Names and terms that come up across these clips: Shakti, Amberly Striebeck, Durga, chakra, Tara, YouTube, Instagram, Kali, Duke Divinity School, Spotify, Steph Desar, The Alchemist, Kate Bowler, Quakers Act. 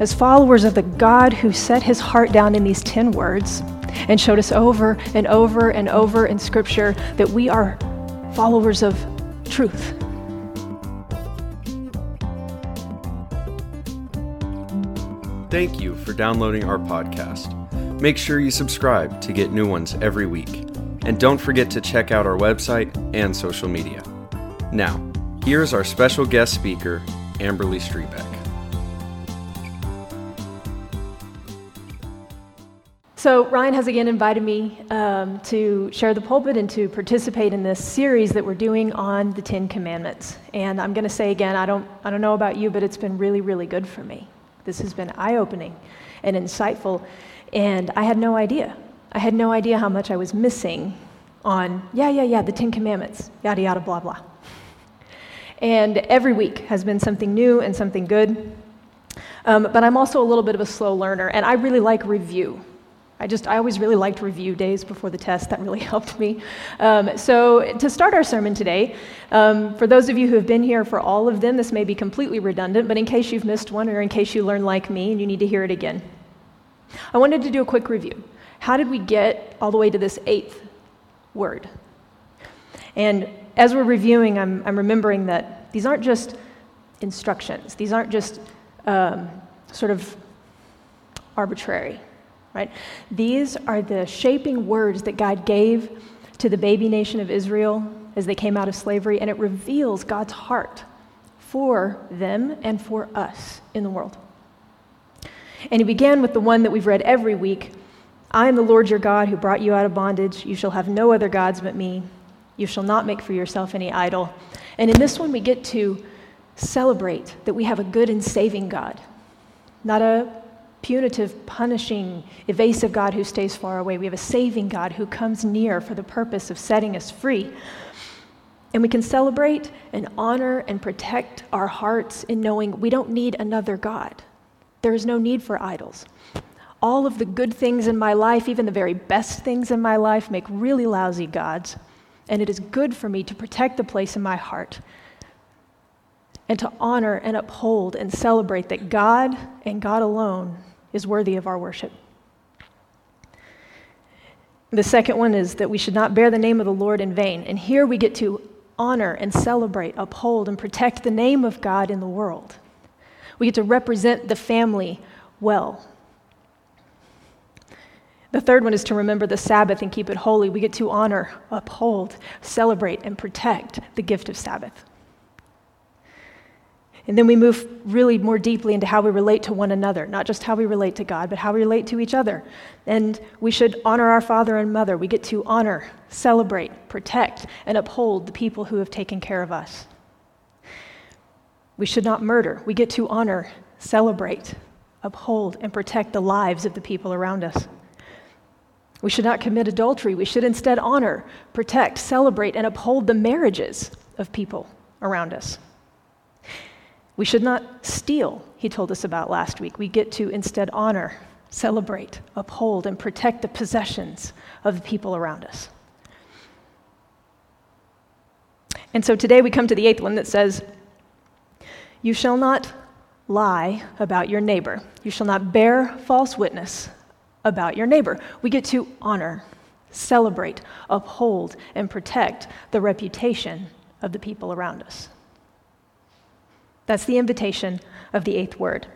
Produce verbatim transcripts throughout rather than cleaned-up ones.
as followers of the God who set his heart down in these ten words and showed us over and over and over in Scripture that we are followers of truth. Thank you for downloading our podcast. Make sure you subscribe to get new ones every week. And don't forget to check out our website and social media. Now, here's our special guest speaker, Amberly Striebeck. So Ryan has again invited me um, to share the pulpit and to participate in this series that we're doing on the Ten Commandments. And I'm going to say again, I don't, I don't know about you, but it's been really, really good for me. This has been eye-opening and insightful, and I had no idea. I had no idea how much I was missing on, yeah, yeah, yeah, the Ten Commandments, yada, yada, blah, blah. And every week has been something new and something good. Um, but I'm also a little bit of a slow learner, and I really like review. I just, I always really liked review days before the test. That really helped me. Um, so to start our sermon today, um, for those of you who have been here for all of them, this may be completely redundant, but in case you've missed one or in case you learn like me and you need to hear it again, I wanted to do a quick review. How did we get all the way to this eighth word? And as we're reviewing, I'm, I'm remembering that these aren't just instructions. These aren't just um, sort of arbitrary. Right? These are the shaping words that God gave to the baby nation of Israel as they came out of slavery, and it reveals God's heart for them and for us in the world. And he began with the one that we've read every week. I am the Lord your God who brought you out of bondage. You shall have no other gods but me. You shall not make for yourself any idol. And in this one, we get to celebrate that we have a good and saving God, not a punitive, punishing, evasive God who stays far away. We have a saving God who comes near for the purpose of setting us free. And we can celebrate and honor and protect our hearts in knowing we don't need another God. There is no need for idols. All of the good things in my life, even the very best things in my life, make really lousy gods. And it is good for me to protect the place in my heart and to honor and uphold and celebrate that God and God alone is worthy of our worship. The second one is that we should not bear the name of the Lord in vain. And here we get to honor and celebrate, uphold, and protect the name of God in the world. We get to represent the family well. The third one is to remember the Sabbath and keep it holy. We get to honor, uphold, celebrate, and protect the gift of Sabbath. And then we move really more deeply into how we relate to one another, not just how we relate to God, but how we relate to each other. And we should honor our father and mother. We get to honor, celebrate, protect, and uphold the people who have taken care of us. We should not murder. We get to honor, celebrate, uphold, and protect the lives of the people around us. We should not commit adultery. We should instead honor, protect, celebrate, and uphold the marriages of people around us. We should not steal, he told us about last week. We get to instead honor, celebrate, uphold, and protect the possessions of the people around us. And so today we come to the eighth one that says, you shall not lie about your neighbor. You shall not bear false witness about your neighbor. We get to honor, celebrate, uphold, and protect the reputation of the people around us. That's the invitation of the eighth word.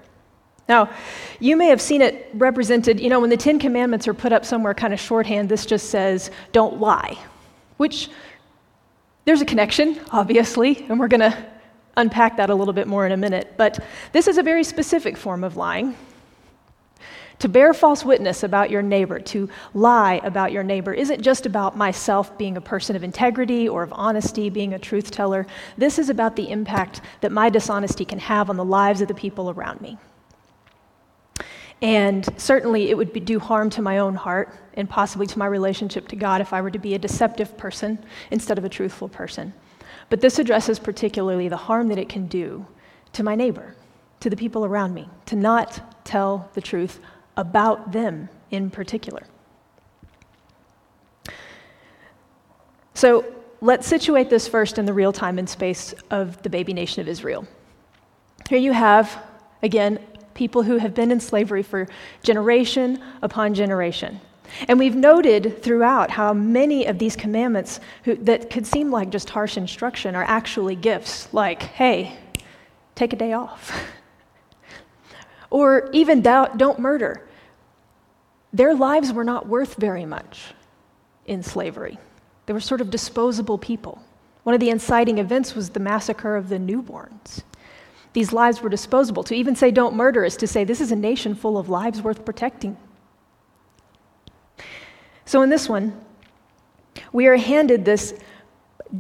Now, you may have seen it represented, you know, when the Ten Commandments are put up somewhere kind of shorthand, this just says, don't lie, which there's a connection, obviously, and we're going to unpack that a little bit more in a minute. But this is a very specific form of lying. To bear false witness about your neighbor, to lie about your neighbor, isn't just about myself being a person of integrity or of honesty, being a truth teller. This is about the impact that my dishonesty can have on the lives of the people around me. And certainly it would be, do harm to my own heart and possibly to my relationship to God if I were to be a deceptive person instead of a truthful person. But this addresses particularly the harm that it can do to my neighbor, to the people around me, to not tell the truth about them in particular. So let's situate this first in the real time and space of the baby nation of Israel. Here you have, again, people who have been in slavery for generation upon generation. And we've noted throughout how many of these commandments who, that could seem like just harsh instruction are actually gifts, like, hey, take a day off. Or even doubt, don't murder. Their lives were not worth very much in slavery. They were sort of disposable people. One of the inciting events was the massacre of the newborns. These lives were disposable. To even say don't murder is to say this is a nation full of lives worth protecting. So in this one, we are handed this,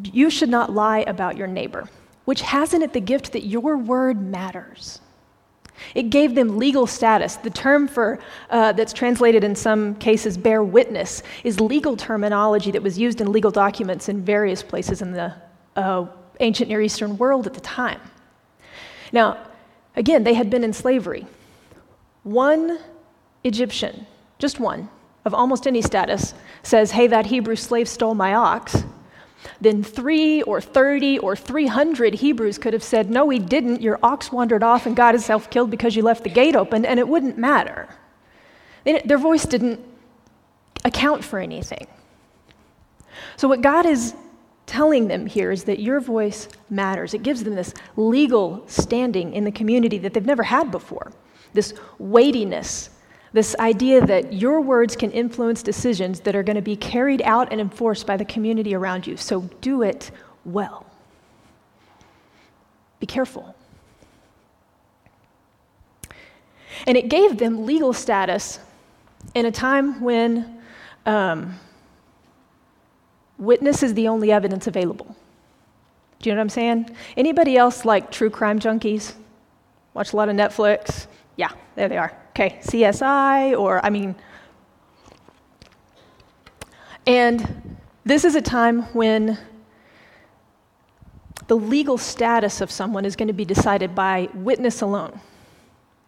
you should not lie about your neighbor, which has in it the gift that your word matters. It gave them legal status. The term for uh, that's translated in some cases, bear witness, is legal terminology that was used in legal documents in various places in the uh, ancient Near Eastern world at the time. Now, again, they had been in slavery. One Egyptian, just one, of almost any status, says, hey, that Hebrew slave stole my ox, then three or thirty or three hundred Hebrews could have said, no, he didn't, your ox wandered off and got himself killed because you left the gate open, and it wouldn't matter. Their voice didn't account for anything. So what God is telling them here is that your voice matters. It gives them this legal standing in the community that they've never had before, this weightiness, this idea that your words can influence decisions that are going to be carried out and enforced by the community around you. So do it well. Be careful. And it gave them legal status in a time when um, witness is the only evidence available. Do you know what I'm saying? Anybody else like true crime junkies? Watch a lot of Netflix? Yeah, there they are. Okay, C S I, or I mean, and this is a time when the legal status of someone is going to be decided by witness alone.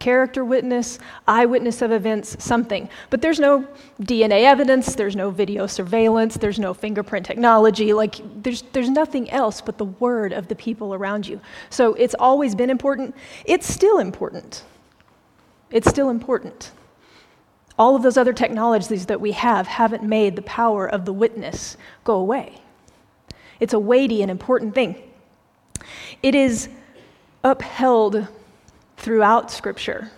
Character witness, eyewitness of events, something. But there's no D N A evidence, there's no video surveillance, there's no fingerprint technology, like there's there's nothing else but the word of the people around you. So it's always been important. It's still important. It's still important. All of those other technologies that we have haven't made the power of the witness go away. It's a weighty and important thing. It is upheld throughout Scripture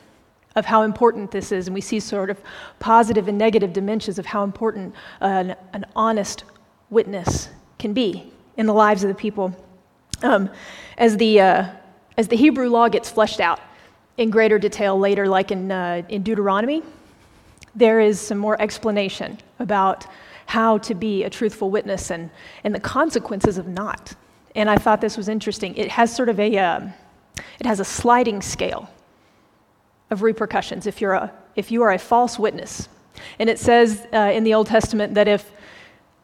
of how important this is, and we see sort of positive and negative dimensions of how important an, an honest witness can be in the lives of the people. Um, as the uh, as the Hebrew law gets fleshed out in greater detail later, like in uh, in Deuteronomy, there is some more explanation about how to be a truthful witness and, and the consequences of not. And I thought this was interesting. It has sort of a um, it has a sliding scale of repercussions if you're a if you are a false witness. And it says uh, in the Old Testament that if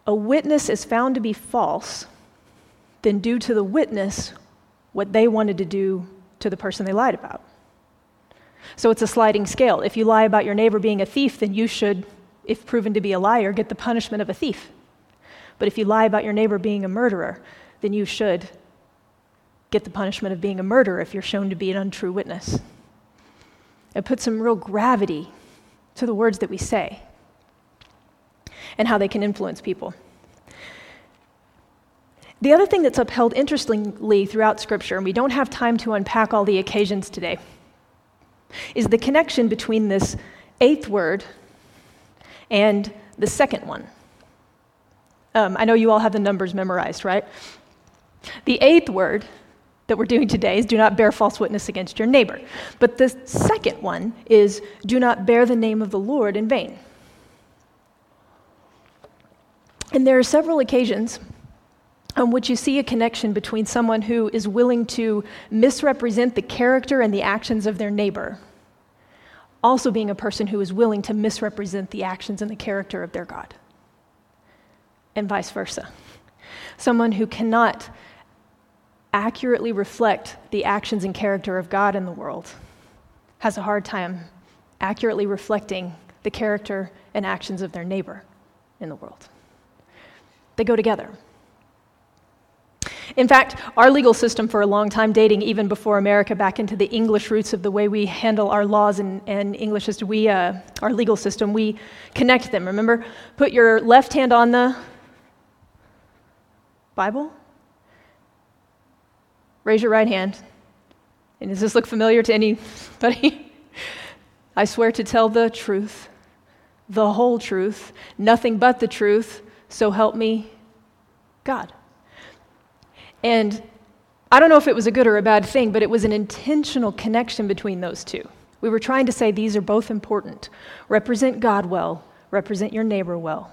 a witness is found to be false, then do to the witness what they wanted to do to the person they lied about. So it's a sliding scale. If you lie about your neighbor being a thief, then you should, if proven to be a liar, get the punishment of a thief. But if you lie about your neighbor being a murderer, then you should get the punishment of being a murderer if you're shown to be an untrue witness. It puts some real gravity to the words that we say and how they can influence people. The other thing that's upheld, interestingly, throughout Scripture, and we don't have time to unpack all the occasions today, is the connection between this eighth word and the second one. Um, I know you all have the numbers memorized, right? The eighth word that we're doing today is do not bear false witness against your neighbor. But the second one is do not bear the name of the Lord in vain. And there are several occasions on which you see a connection between someone who is willing to misrepresent the character and the actions of their neighbor, also being a person who is willing to misrepresent the actions and the character of their God, and vice versa. Someone who cannot accurately reflect the actions and character of God in the world has a hard time accurately reflecting the character and actions of their neighbor in the world. They go together. In fact, our legal system for a long time, dating even before America back into the English roots of the way we handle our laws and, and English system, we, uh, our legal system, we connect them. Remember, put your left hand on the Bible, raise your right hand. And does this look familiar to anybody? I swear to tell the truth, the whole truth, nothing but the truth, so help me God. And I don't know if it was a good or a bad thing, but it was an intentional connection between those two. We were trying to say these are both important. Represent God well, represent your neighbor well.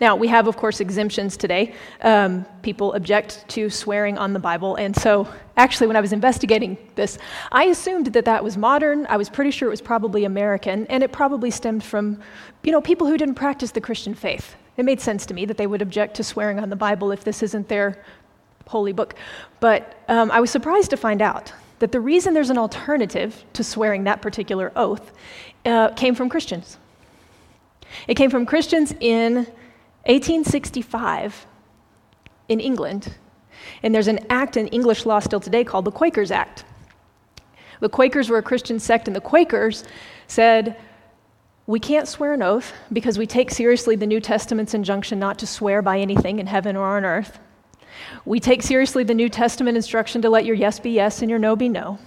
Now, we have, of course, exemptions today. Um, people object to swearing on the Bible, and so actually when I was investigating this, I assumed that that was modern. I was pretty sure it was probably American, and it probably stemmed from, you know, people who didn't practice the Christian faith. It made sense to me that they would object to swearing on the Bible if this isn't their holy book. But um, I was surprised to find out that the reason there's an alternative to swearing that particular oath uh, came from Christians. It came from Christians in eighteen sixty-five in England, and there's an act in English law still today called the Quakers Act. The Quakers were a Christian sect, and the Quakers said, we can't swear an oath because we take seriously the New Testament's injunction not to swear by anything in heaven or on earth. We take seriously the New Testament instruction to let your yes be yes and your no be no.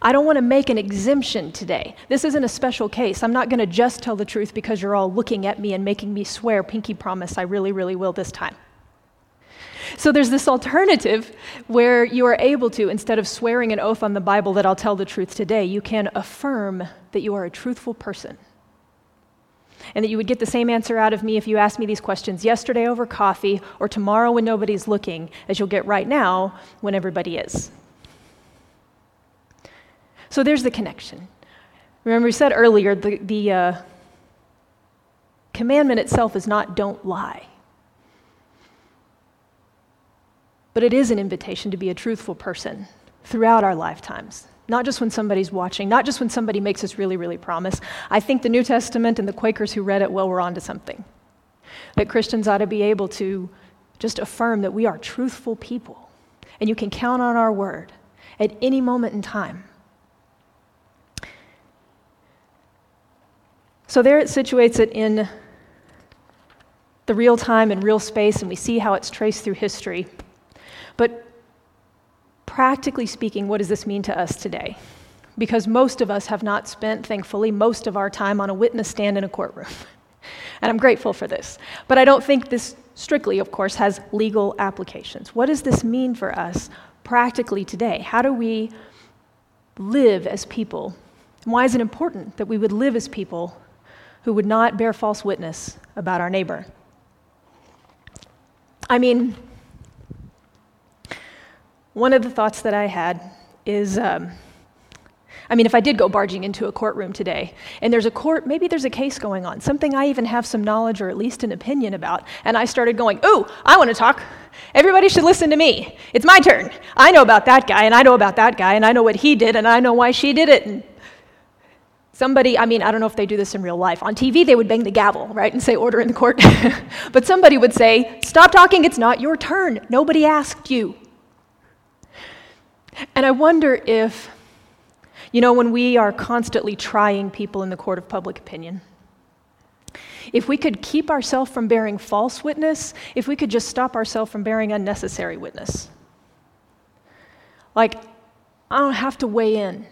I don't want to make an exemption today. This isn't a special case. I'm not going to just tell the truth because you're all looking at me and making me swear, pinky promise, I really, really will this time. So there's this alternative where you are able to, instead of swearing an oath on the Bible that I'll tell the truth today, you can affirm that you are a truthful person and that you would get the same answer out of me if you asked me these questions yesterday over coffee or tomorrow when nobody's looking as you'll get right now when everybody is. So there's the connection. Remember we said earlier, the, the uh, commandment itself is not don't lie. But it is an invitation to be a truthful person throughout our lifetimes, not just when somebody's watching, not just when somebody makes us really, really promise. I think the New Testament and the Quakers who read it, well, we're onto something. That Christians ought to be able to just affirm that we are truthful people, and you can count on our word at any moment in time. So there it situates it in the real time and real space, and we see how it's traced through history. But practically speaking, what does this mean to us today? Because most of us have not spent, thankfully, most of our time on a witness stand in a courtroom. And I'm grateful for this. But I don't think this strictly, of course, has legal applications. What does this mean for us practically today? How do we live as people? And why is it important that we would live as people who would not bear false witness about our neighbor? I mean, one of the thoughts that I had is, um, I mean, if I did go barging into a courtroom today, and there's a court, maybe there's a case going on, something I even have some knowledge or at least an opinion about, and I started going, ooh, I want to talk. Everybody should listen to me. It's my turn. I know about that guy, and I know about that guy, and I know what he did, and I know why she did it, and somebody, I mean, I don't know if they do this in real life. On T V, they would bang the gavel, right, and say, order in the court. But somebody would say, stop talking, it's not your turn. Nobody asked you. And I wonder if, you know, when we are constantly trying people in the court of public opinion, if we could keep ourselves from bearing false witness, if we could just stop ourselves from bearing unnecessary witness. Like, I don't have to weigh in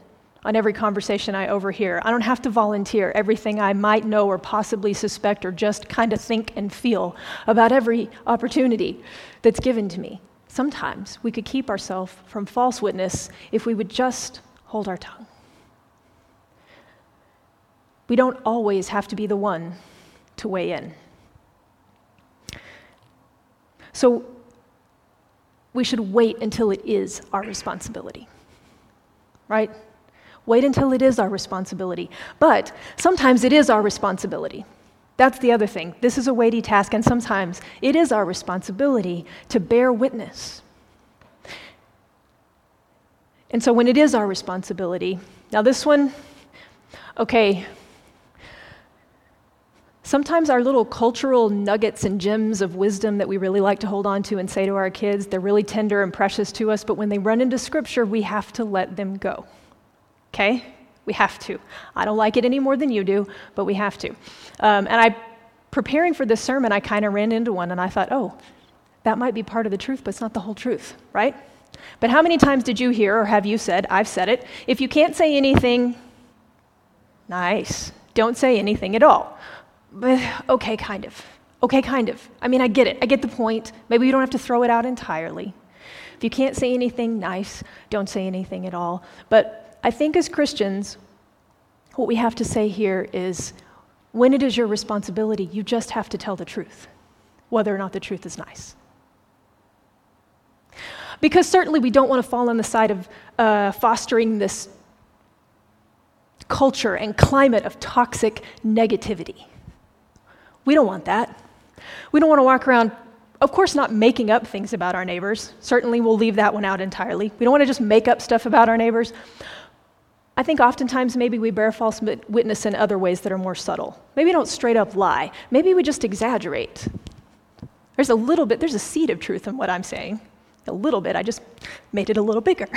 on every conversation I overhear. I don't have to volunteer everything I might know or possibly suspect or just kind of think and feel about every opportunity that's given to me. Sometimes we could keep ourselves from false witness if we would just hold our tongue. We don't always have to be the one to weigh in. So we should wait until it is our responsibility, right? Wait until it is our responsibility. But sometimes it is our responsibility. That's the other thing. This is a weighty task, and sometimes it is our responsibility to bear witness. And so when it is our responsibility, now this one, okay, Sometimes our little cultural nuggets and gems of wisdom that we really like to hold on to and say to our kids, they're really tender and precious to us, but when they run into Scripture, we have to let them go. Okay? We have to. I don't like it any more than you do, but we have to. Um, and I, preparing for this sermon, I kind of ran into one, and I thought, oh, that might be part of the truth, but it's not the whole truth, right? But how many times did you hear, or have you said, I've said it, if you can't say anything nice, don't say anything at all. But okay, kind of. Okay, kind of. I mean, I get it. I get the point. Maybe you don't have to throw it out entirely. If you can't say anything nice, don't say anything at all. But I think as Christians, what we have to say here is, when it is your responsibility, you just have to tell the truth, whether or not the truth is nice. Because certainly we don't want to fall on the side of uh, fostering this culture and climate of toxic negativity. We don't want that. We don't want to walk around, of course, not making up things about our neighbors. Certainly we'll leave that one out entirely. We don't want to just make up stuff about our neighbors. I think oftentimes maybe we bear false witness in other ways that are more subtle. Maybe we don't straight up lie. Maybe we just exaggerate. There's a little bit, there's a seed of truth in what I'm saying. A little bit, I just made it a little bigger.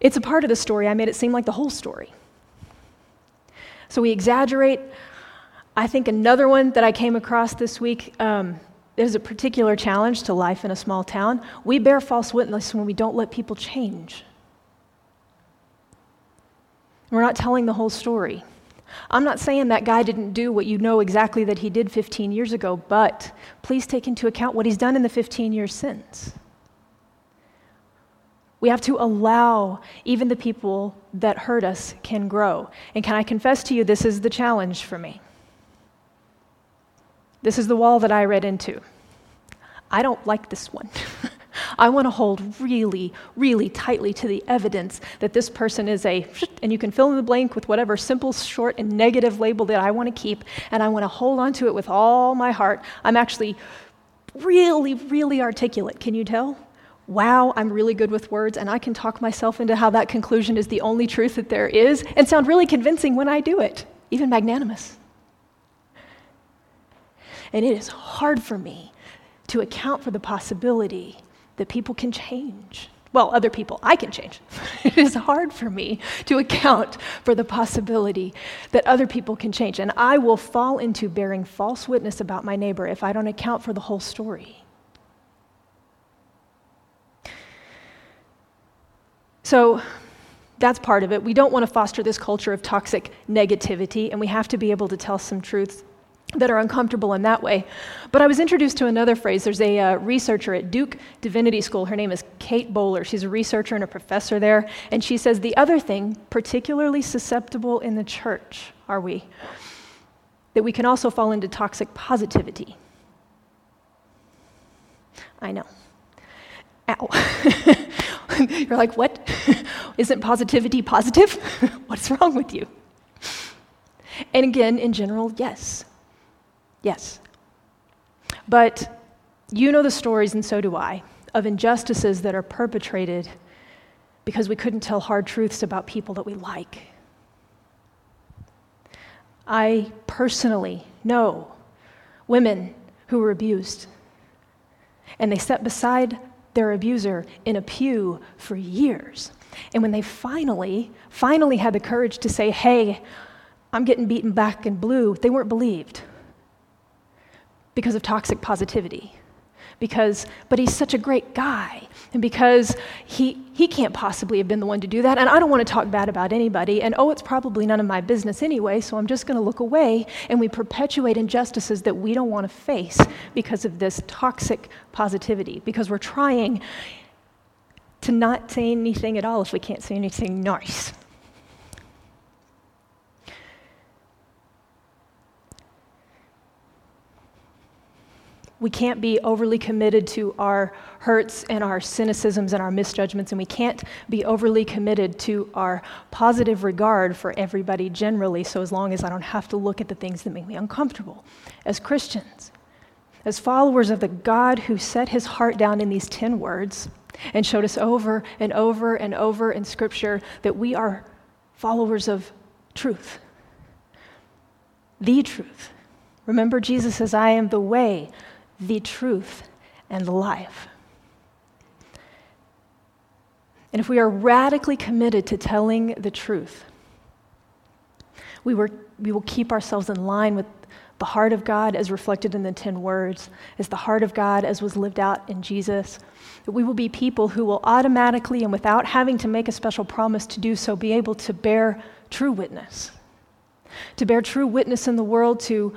It's a part of the story. I made it seem like the whole story. So we exaggerate. I think another one that I came across this week, um, there's a particular challenge to life in a small town. We bear false witness when we don't let people change. We're not telling the whole story. I'm not saying that guy didn't do what you know exactly that he did fifteen years ago, but please take into account what he's done in the fifteen years since. We have to allow even the people that hurt us can grow. And can I confess to you, this is the challenge for me. This is the wall that I read into. I don't like this one. I want to hold really, really tightly to the evidence that this person is a, and you can fill in the blank with whatever simple, short, and negative label that I want to keep, and I want to hold on to it with all my heart. I'm actually really, really articulate. Can you tell? Wow, I'm really good with words, and I can talk myself into how that conclusion is the only truth that there is, and sound really convincing when I do it, even magnanimous. And it is hard for me to account for the possibility that people can change. Well, other people, I can change. It is hard for me to account for the possibility that other people can change. And I will fall into bearing false witness about my neighbor if I don't account for the whole story. So that's part of it. We don't want to foster this culture of toxic negativity, and we have to be able to tell some truths that are uncomfortable in that way. But I was introduced to another phrase. There's a uh, researcher at Duke Divinity School. Her name is Kate Bowler. She's a researcher and a professor there. And she says, the other thing, particularly susceptible in the church, are we, that we can also fall into toxic positivity. I know. Ow. You're like, what? Isn't positivity positive? What's wrong with you? And again, in general, yes. Yes. But you know the stories, and so do I, of injustices that are perpetrated because we couldn't tell hard truths about people that we like. I personally know women who were abused, and they sat beside their abuser in a pew for years. And when they finally, finally had the courage to say, hey, I'm getting beaten back in blue, they weren't believed. Because of toxic positivity. Because, but he's such a great guy. And because he he can't possibly have been the one to do that. And I don't want to talk bad about anybody. And oh, it's probably none of my business anyway, so I'm just going to look away. And we perpetuate injustices that we don't want to face because of this toxic positivity. Because we're trying to not say anything at all if we can't say anything nice. We can't be overly committed to our hurts and our cynicisms and our misjudgments, and we can't be overly committed to our positive regard for everybody generally, so as long as I don't have to look at the things that make me uncomfortable. As Christians, as followers of the God who set his heart down in these ten words and showed us over and over and over in Scripture that we are followers of truth. the truth. Remember, Jesus says, I am the way, the truth, and the life. And if we are radically committed to telling the truth, we were, we will keep ourselves in line with the heart of God as reflected in the ten words, as the heart of God as was lived out in Jesus, that we will be people who will automatically and without having to make a special promise to do so, be able to bear true witness, to bear true witness in the world to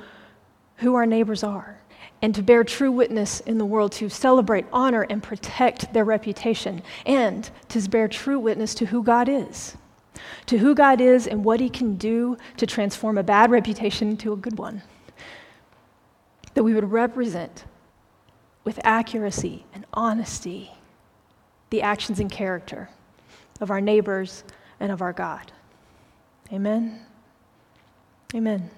who our neighbors are, and to bear true witness in the world to celebrate, honor, and protect their reputation, and to bear true witness to who God is, to who God is and what he can do to transform a bad reputation into a good one, that we would represent with accuracy and honesty the actions and character of our neighbors and of our God. Amen? Amen.